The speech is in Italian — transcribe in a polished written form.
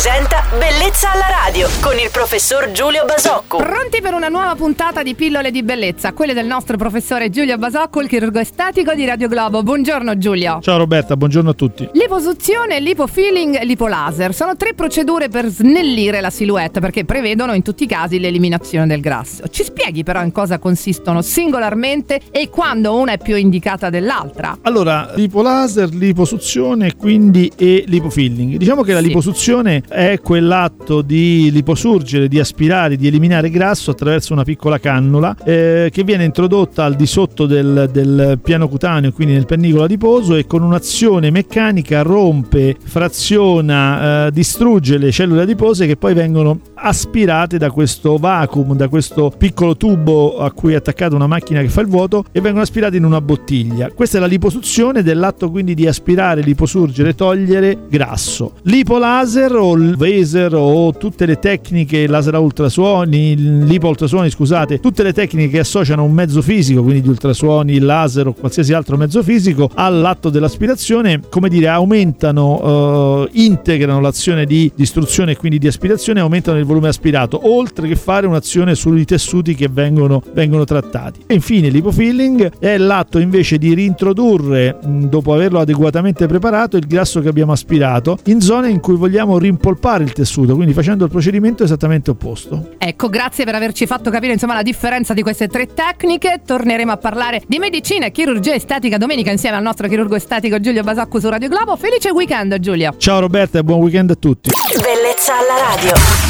presenta Bellezza alla radio con il professor Giulio Basocco. Pronti per una nuova puntata di pillole di bellezza, quelle del nostro professore Giulio Basocco, il chirurgo estetico di Radioglobo. Buongiorno Giulio. Ciao Roberta, buongiorno a tutti. Liposuzione, lipofilling, lipolaser sono tre procedure per snellire la silhouette, perché prevedono in tutti i casi l'eliminazione del grasso. Ci spieghi però in cosa consistono singolarmente e quando una è più indicata dell'altra? Allora, lipolaser, liposuzione quindi e lipofilling. Diciamo che la liposuzione è quell'atto di liposurgere, di aspirare, di eliminare grasso attraverso una piccola cannula che viene introdotta al di sotto del piano cutaneo, quindi nel pernicolo adiposo, e con un'azione meccanica rompe, fraziona, distrugge le cellule adipose che poi vengono aspirate da questo vacuum, da questo piccolo tubo a cui è attaccata una macchina che fa il vuoto, e vengono aspirate in una bottiglia. Questa è la liposuzione, dell'atto quindi di aspirare, liposurgere, togliere grasso. Lipolaser o laser o tutte le tecniche, laser a ultrasuoni, lipoultrasuoni scusate, tutte le tecniche che associano un mezzo fisico, quindi gli ultrasuoni, laser o qualsiasi altro mezzo fisico all'atto dell'aspirazione, come dire, aumentano, integrano l'azione di distruzione e quindi di aspirazione, aumentano il volume aspirato, oltre che fare un'azione sui tessuti che vengono trattati. E infine lipofilling è l'atto invece di reintrodurre, dopo averlo adeguatamente preparato, il grasso che abbiamo aspirato in zone in cui vogliamo rimpolpare il tessuto, quindi facendo il procedimento esattamente opposto. Ecco, grazie per averci fatto capire insomma la differenza di queste tre tecniche. Torneremo a parlare di medicina e chirurgia estetica domenica insieme al nostro chirurgo estetico Giulio Basocco su Radio Globo. Felice weekend Giulia. Ciao Roberta e buon weekend a tutti. Bellezza alla radio.